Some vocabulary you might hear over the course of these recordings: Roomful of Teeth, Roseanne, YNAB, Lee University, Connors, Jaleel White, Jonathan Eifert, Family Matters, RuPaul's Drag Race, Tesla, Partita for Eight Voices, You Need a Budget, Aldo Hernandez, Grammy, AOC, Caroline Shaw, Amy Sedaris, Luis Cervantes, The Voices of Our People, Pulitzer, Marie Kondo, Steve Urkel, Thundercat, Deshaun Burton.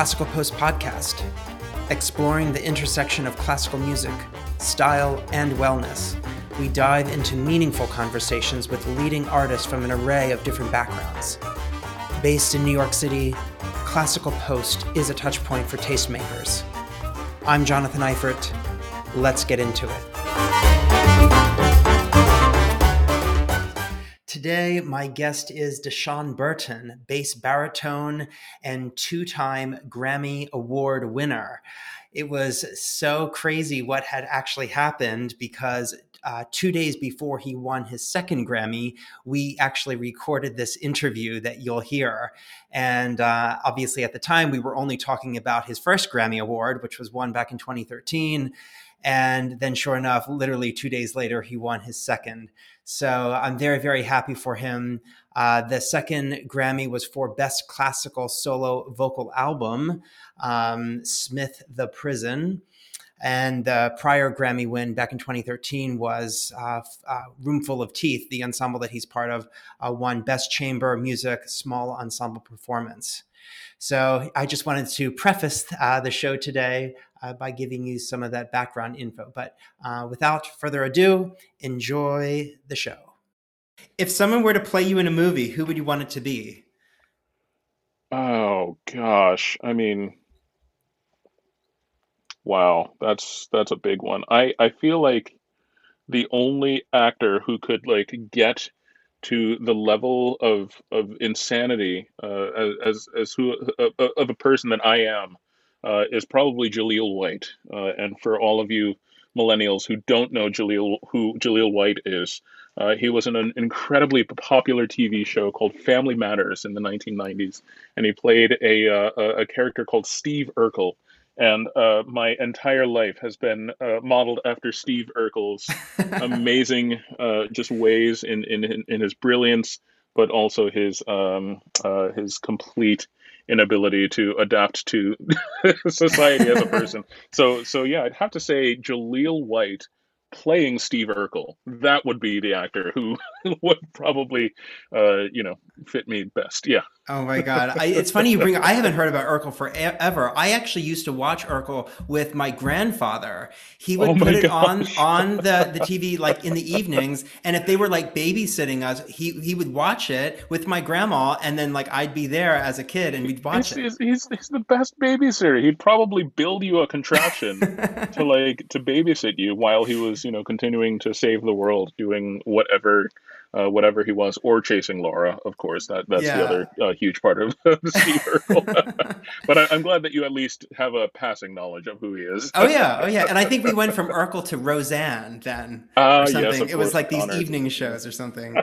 Classical Post podcast, exploring the intersection of classical music, style, and wellness. We dive into meaningful conversations with leading artists from an array of different backgrounds. Based in New York City, Classical Post is a touchpoint for tastemakers. I'm Jonathan Eifert. Let's get into it. Today, my guest is Deshaun Burton, bass baritone and two-time Grammy Award winner. It was so crazy what had actually happened because 2 days before he won his second Grammy, we actually recorded this interview that you'll hear. And obviously at the time, we were only talking about his first Grammy Award, which was won back in 2013. And then sure enough, literally 2 days later, he won his second. So I'm very, very happy for him. The second Grammy was for Best Classical Solo Vocal Album, Smith the Prison. And the prior Grammy win back in 2013 was Roomful of Teeth, the ensemble that he's part of, won Best Chamber Music Small Ensemble Performance. So I just wanted to preface the show today by giving you some of that background info. But without further ado, enjoy the show. If someone were to play you in a movie, who would you want it to be? Oh, gosh. I mean... wow, that's a big one. I feel like the only actor who could like get to the level of insanity as a person that I am is probably Jaleel White. And for all of you millennials who don't know who Jaleel White is, he was in an incredibly popular TV show called Family Matters in the 1990s, and he played a character called Steve Urkel. And my entire life has been modeled after Steve Urkel's amazing just ways in his brilliance, but also his complete inability to adapt to society as a person. So yeah, I'd have to say Jaleel White playing Steve Urkel. That would be the actor who would probably, fit me best. Yeah. Oh my God. It's funny you bring up, I haven't heard about Urkel forever. I actually used to watch Urkel with my grandfather. He would put it on the TV, like in the evenings. And if they were like babysitting us, he would watch it with my grandma. And then like, I'd be there as a kid and we'd watch it. He's the best babysitter. He'd probably build you a contraption to babysit you while he was, continuing to save the world, doing whatever he was, or chasing Laura, of course. That's the other huge part of Steve Urkel. But I'm glad that you at least have a passing knowledge of who he is. Oh yeah. And I think we went from Urkel to Roseanne then. Yes, it was like these Connors evening shows or something.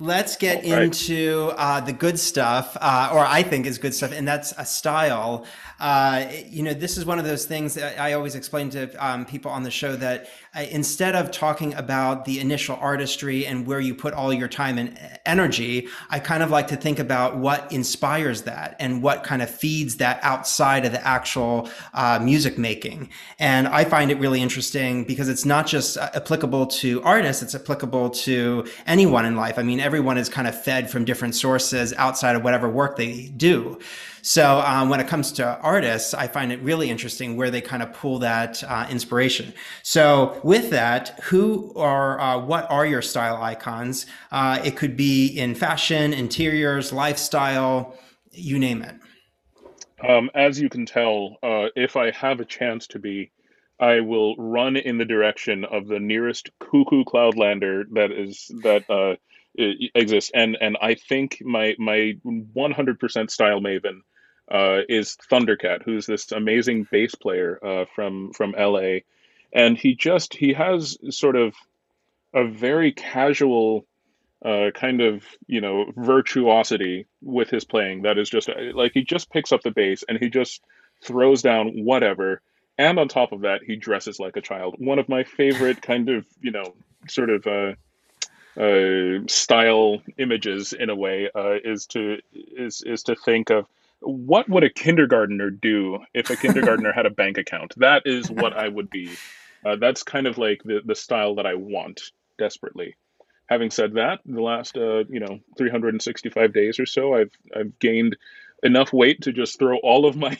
Let's get into the good stuff, or I think is good stuff, and that's a style. This is one of those things that I always explain to people on the show that instead of talking about the initial artistry and where you put all your time and energy, I kind of like to think about what inspires that and what kind of feeds that outside of the actual music making. And I find it really interesting because it's not just applicable to artists, it's applicable to anyone in life. I mean, everyone is kind of fed from different sources outside of whatever work they do. So when it comes to artists, I find it really interesting where they kind of pull that inspiration. So with that, what are your style icons? It could be in fashion, interiors, lifestyle, you name it. As you can tell, if I have a chance to be, I will run in the direction of the nearest cuckoo cloudlander that exists. And I think my 100% style maven is Thundercat, who's this amazing bass player from LA. And he has sort of a very casual kind of, virtuosity with his playing. That is just like, he just picks up the bass and he just throws down whatever. And on top of that, he dresses like a child. One of my favorite kind of, style images in a way is to think of what would a kindergartner do if a kindergartner had a bank account. That is what I would be. That's kind of like the style that I want desperately. Having said that, the last 365 days or so, I've gained enough weight to just throw all of my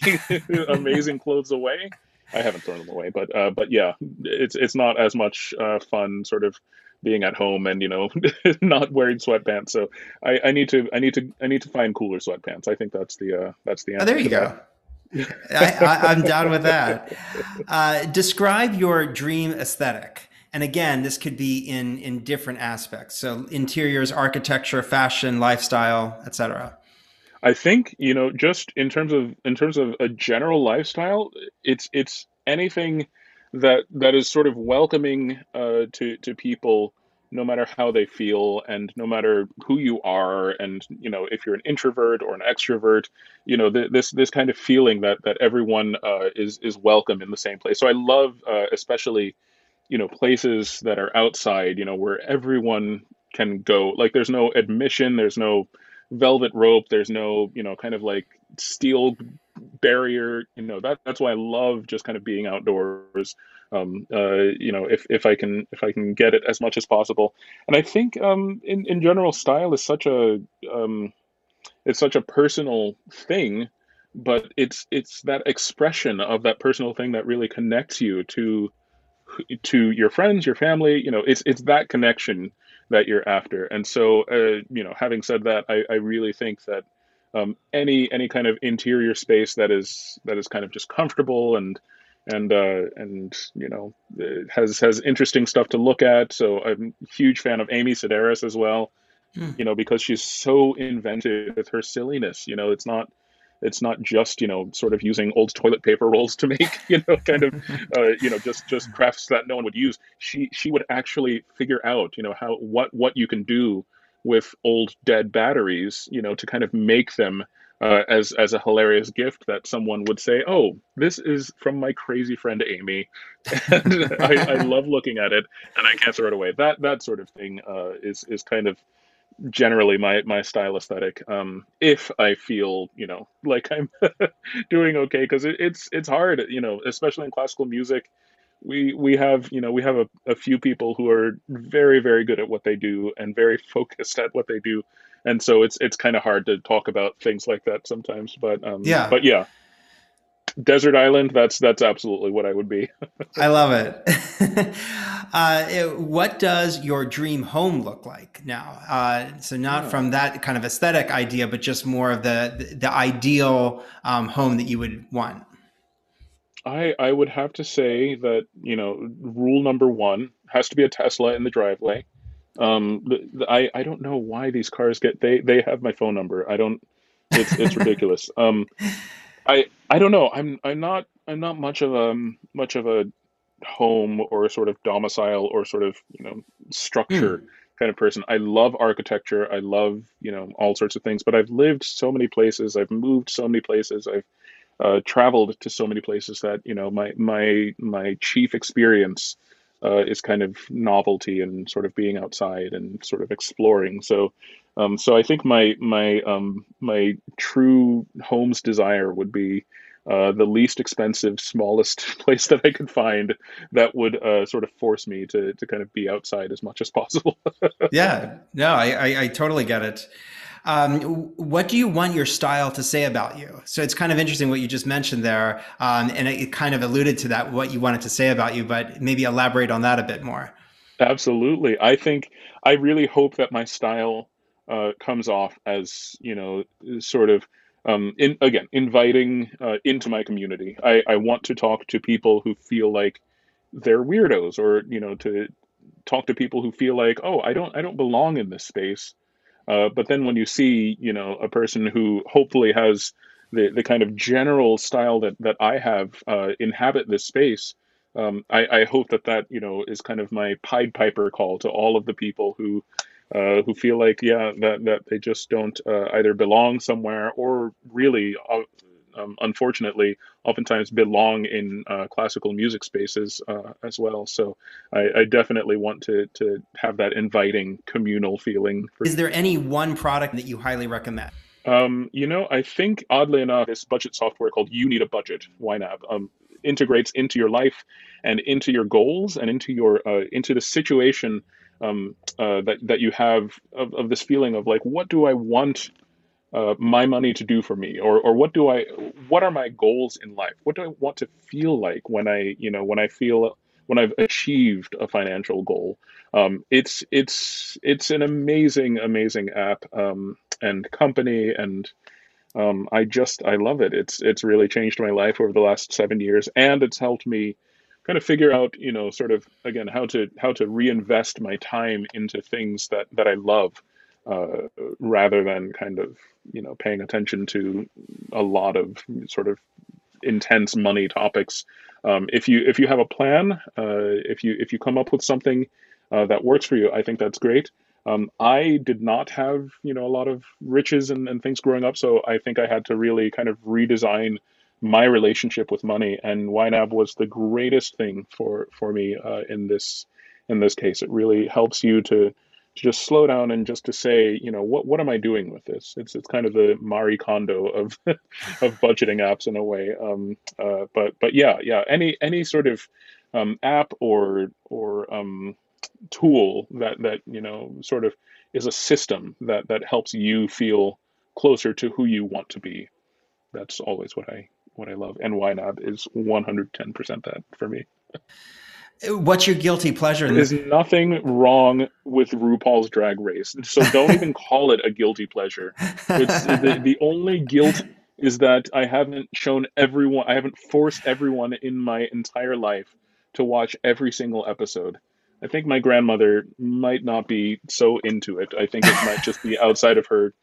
amazing clothes away. I haven't thrown them away, but yeah, it's not as much fun sort of being at home and, you know, not wearing sweatpants. So I need to find cooler sweatpants. I think that's the answer. Oh, there you go. I'm down with that. Describe your dream aesthetic. And again, this could be in different aspects. So interiors, architecture, fashion, lifestyle, etc. I think, you know, just in terms of a general lifestyle, it's anything that is sort of welcoming to people, no matter how they feel and no matter who you are. And, you know, if you're an introvert or an extrovert, you know, this kind of feeling that everyone is welcome in the same place. So I love especially, you know, places that are outside, you know, where everyone can go. Like, there's no admission, there's no velvet rope, there's no, you know, kind of like steel barrier, you know, that's why I love just kind of being outdoors. You know, if I can get it as much as possible. And I think in general, style is such a it's such a personal thing, but it's that expression of that personal thing that really connects you to your friends, your family. You know, it's that connection that you're after. And so, you know, having said that, I really think that any kind of interior space that is kind of just comfortable and you know, has interesting stuff to look at. So I'm a huge fan of Amy Sedaris as well, you know, because she's so inventive with her silliness. You know, it's not just, you know, sort of using old toilet paper rolls to make, you know, kind of, you know, just crafts that no one would use. She would actually figure out, you know, how, what you can do with old dead batteries, you know, to kind of make them as a hilarious gift that someone would say, "Oh, this is from my crazy friend Amy." And I love looking at it, and I can't throw it away. That sort of thing is kind of generally my style aesthetic. If I feel, you know, like I'm doing okay, because it's hard, you know, especially in classical music. We have, you know, we have a few people who are very, very good at what they do and very focused at what they do. And so it's kind of hard to talk about things like that sometimes, but yeah, desert island, that's absolutely what I would be. I love it. What does your dream home look like now? So not from that kind of aesthetic idea, but just more of the ideal home that you would want. I would have to say that, you know, rule number one has to be a Tesla in the driveway. I don't know why these cars they have my phone number. It's ridiculous. I don't know. I'm not much of a home or sort of domicile or sort of, you know, structure kind of person. I love architecture. I love, you know, all sorts of things, but I've lived so many places. I've moved so many places. I've traveled to so many places that, you know, my chief experience is kind of novelty and sort of being outside and sort of exploring. So I think my true home's desire would be the least expensive, smallest place that I could find that would sort of force me to kind of be outside as much as possible. Yeah, no, I totally get it. What do you want your style to say about you? So it's kind of interesting what you just mentioned there. And it kind of alluded to that, what you wanted to say about you, but maybe elaborate on that a bit more. Absolutely. I think, I really hope that my style comes off as, you know, sort of, inviting into my community. I want to talk to people who feel like they're weirdos, or, you know, to talk to people who feel like, oh, I don't belong in this space. But then when you see, you know, a person who hopefully has the kind of general style that I have inhabit this space, I hope that, you know, is kind of my Pied Piper call to all of the people who feel like, yeah, that they just don't either belong somewhere or really, unfortunately, oftentimes belong in classical music spaces as well. So I definitely want to have that inviting communal feeling. Is there any one product that you highly recommend? You know, I think, oddly enough, this budget software called You Need a Budget, YNAB, integrates into your life and into your goals and into your into the situation that you have of this feeling of like, what do I want my money to do for me, or what are my goals in life? What do I want to feel like when when I've achieved a financial goal? It's an amazing app and company, and I love it. It's really changed my life over the last 7 years, and it's helped me kind of figure out, sort of again, how to reinvest my time into things that I love, rather than kind of, paying attention to a lot of sort of intense money topics. If you have a plan, if you come up with something that works for you, I think that's great. I did not have, a lot of riches and things growing up. So I think I had to really kind of redesign my relationship with money, and YNAB was the greatest thing for me in this case. It really helps you to just slow down and just to say, what am I doing with this? It's kind of the Marie Kondo of of budgeting apps in a way. But yeah. Any sort of app or tool that sort of is a system that helps you feel closer to who you want to be. That's always what I love, and YNAB is 110% that for me. What's your guilty pleasure? There's nothing wrong with RuPaul's Drag Race, so don't even call it a guilty pleasure. It's the only guilt is that I haven't shown everyone, I haven't forced everyone in my entire life to watch every single episode. I think my grandmother might not be so into it. I think it might just be outside of her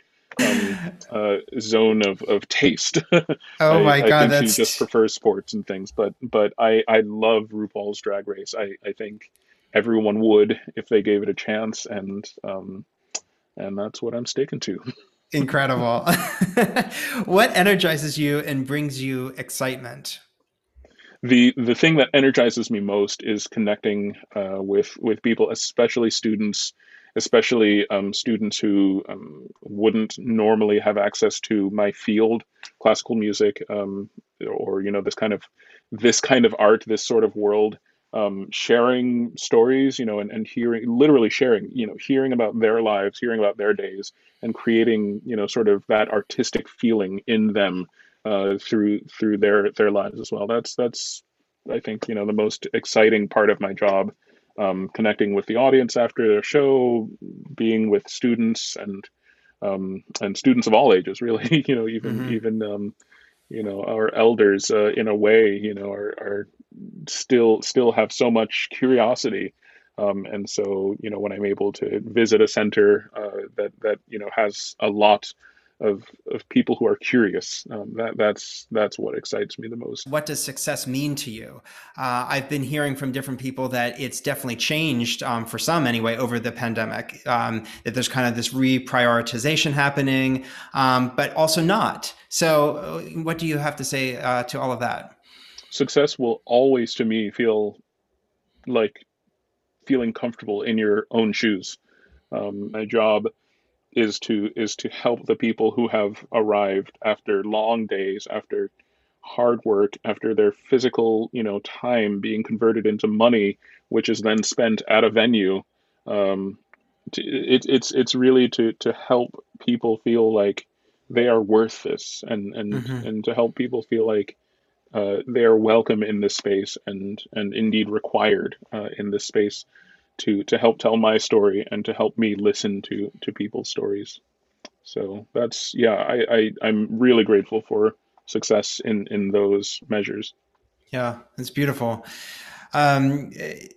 zone of taste. Oh my God, I think she just prefers sports and things, but I love RuPaul's Drag Race. I think everyone would if they gave it a chance, and that's what I'm sticking to. Incredible. What energizes you and brings you excitement? The thing that energizes me most is connecting with people, especially students who wouldn't normally have access to my field, classical music, or this kind of art, this sort of world. Sharing stories, and hearing about their lives, hearing about their days, and creating sort of that artistic feeling in them. Through their lives as well. That's I think the most exciting part of my job, connecting with the audience after their show, being with students and students of all ages, really. Even our elders in a way are still have so much curiosity, and so when I'm able to visit a center that has a lot of people who are curious. That's what excites me the most. What does success mean to you? I've been hearing from different people that it's definitely changed, for some anyway, over the pandemic, that there's kind of this reprioritization happening, but also not. So what do you have to say to all of that? Success will always, to me, feel like feeling comfortable in your own shoes. My job is to help the people who have arrived after long days, after hard work, after their physical, time being converted into money, which is then spent at a venue. It's really to help people feel like they are worth this, and to help people feel like they are welcome in this space, and indeed required in this space. To help tell my story and to help me listen to people's stories. So that's, I'm really grateful for success in those measures. Yeah, it's beautiful.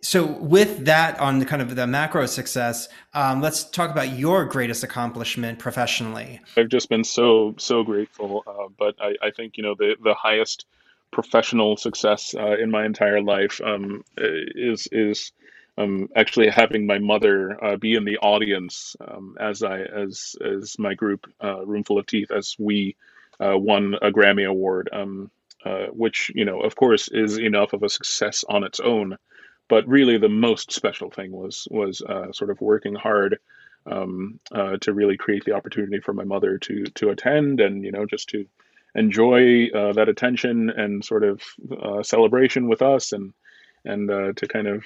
So with that on the kind of the macro success, let's talk about your greatest accomplishment professionally. I've just been so grateful, but I think, the highest professional success in my entire life is actually having my mother be in the audience as my group, Roomful of Teeth, as we won a Grammy Award, which, of course, is enough of a success on its own. But really, the most special thing was sort of working hard to really create the opportunity for my mother to attend and, just to enjoy that attention and sort of celebration with us and to kind of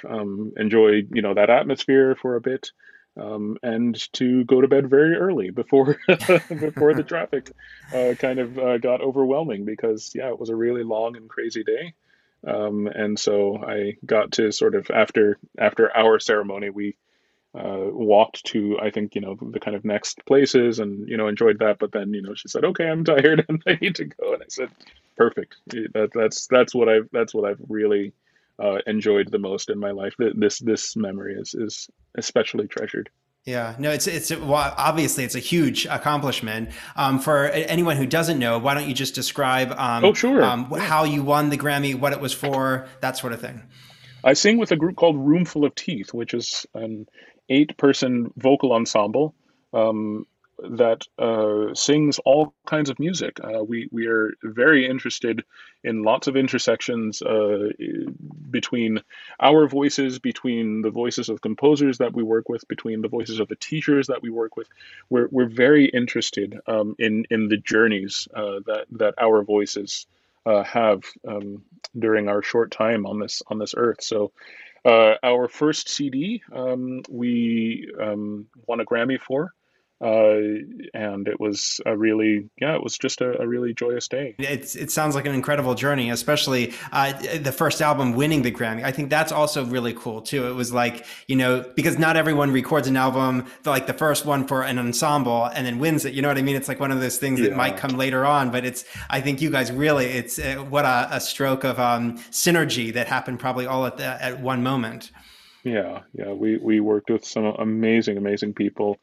enjoy, that atmosphere for a bit. and to go to bed very early before before the traffic kind of got overwhelming, because it was a really long and crazy day. And so I got to sort of after our ceremony, we walked to, I think, the kind of next places, and, enjoyed that. But then, she said, okay, I'm tired and I need to go. And I said, perfect. That's what I've really enjoyed the most in my life. This memory is especially treasured. Yeah, no, it's obviously it's a huge accomplishment. For anyone who doesn't know, why don't you just describe how you won the Grammy, what it was for, that sort of thing. I sing with a group called Roomful of Teeth, which is an 8-person vocal ensemble that sings all kinds of music. We are very interested in lots of intersections between our voices, between the voices of composers that we work with, between the voices of the teachers that we work with. We're very interested in the journeys that our voices have during our short time on this earth. So our first CD we won a Grammy for. And it was just a really joyous day. It sounds like an incredible journey, especially the first album winning the Grammy. I think that's also really cool too. It was like, because not everyone records an album, like the first one for an ensemble, and then wins it. You know what I mean? It's like one of those things that might come later on, but I think you guys really, it's what a stroke of synergy that happened probably all at one moment. Yeah. We worked with some amazing people.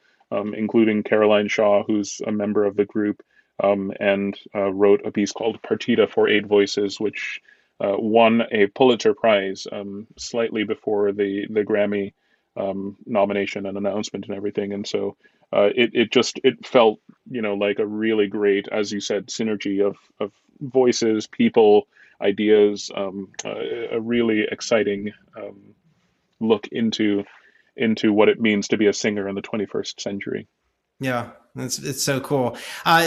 Including Caroline Shaw, who's a member of the group, and wrote a piece called Partita for Eight Voices, which won a Pulitzer Prize slightly before the Grammy nomination and announcement and everything. And so it felt, like a really great, as you said, synergy of voices, people, ideas, a really exciting look into what it means to be a singer in the 21st century. Yeah, it's so cool.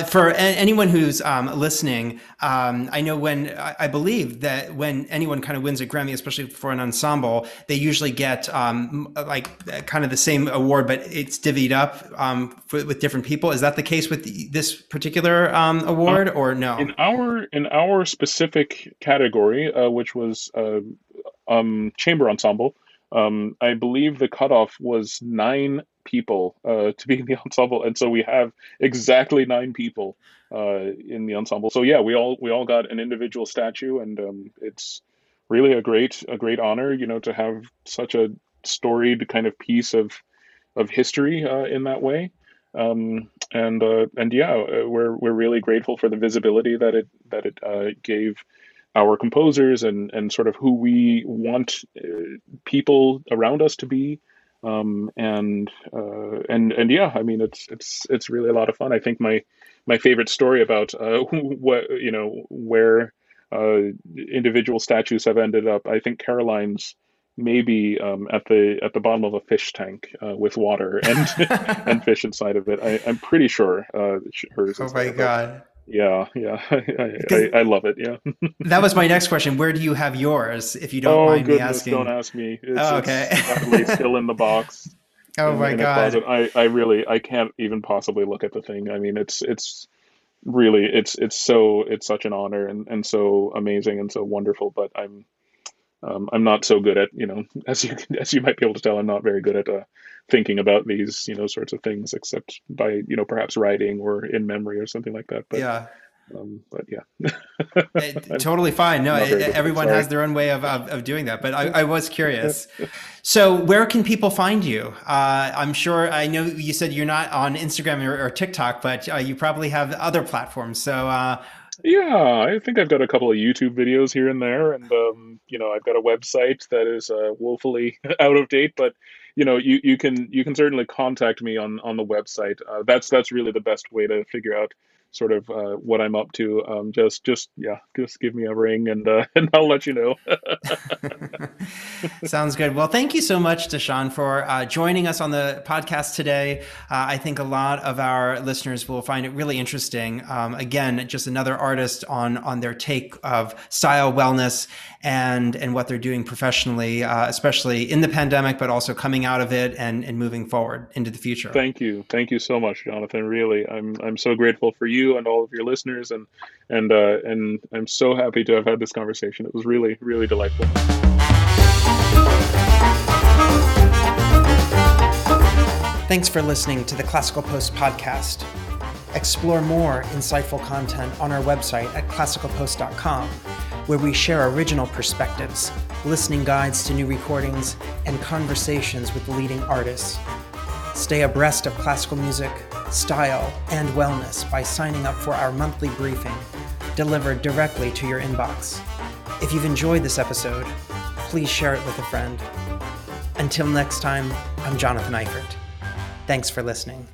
For anyone who's listening, I know I believe that when anyone kind of wins a Grammy, especially for an ensemble, they usually get kind of the same award, but it's divvied up with different people. Is that the case with this particular award, or no? In our specific category, which was chamber ensemble, I believe the cutoff was 9 people to be in the ensemble, and so we have exactly 9 people in the ensemble. So we all got an individual statue, and it's really a great honor, to have such a storied kind of piece of history in that way. We're really grateful for the visibility that it gave our composers and sort of who we want people around us to be. It's really a lot of fun. I think my favorite story about where individual statues have ended up, I think Caroline's maybe at the bottom of a fish tank with water and and fish inside of it. I'm pretty sure hers. Oh my God. Yeah. I love it. Yeah. That was my next question. Where do you have yours? If you don't mind me asking. Don't ask me. It's probably still in the box. Oh my God. I can't even possibly look at the thing. I mean, it's such an honor and so amazing and so wonderful, but I'm not so good at, as you might be able to tell, I'm not very good at thinking about these, sorts of things, except by, perhaps writing or in memory or something like that. But yeah. But yeah, totally fine. No, everyone has their own way of doing that. But I was curious. So where can people find you? I'm sure, I know you said you're not on Instagram or TikTok, but you probably have other platforms. So yeah, I think I've got a couple of YouTube videos here and there, and I've got a website that is woefully out of date, but you can certainly contact me on the website. That's really the best way to figure out sort of what I'm up to, just give me a ring and I'll let you know. Sounds good. Well, thank you so much, Deshaun, for joining us on the podcast today. I think a lot of our listeners will find it really interesting. Again, just another artist on their take of style, wellness, and what they're doing professionally, especially in the pandemic, but also coming out of it and moving forward into the future. Thank you so much, Jonathan. Really, I'm so grateful for you and all of your listeners, and I'm so happy to have had this conversation. It was really, really delightful. Thanks for listening to the Classical Post podcast. Explore more insightful content on our website at classicalpost.com, where we share original perspectives, listening guides to new recordings, and conversations with leading artists. Stay abreast of classical music, style, and wellness by signing up for our monthly briefing, delivered directly to your inbox. If you've enjoyed this episode, please share it with a friend. Until next time, I'm Jonathan Eifert. Thanks for listening.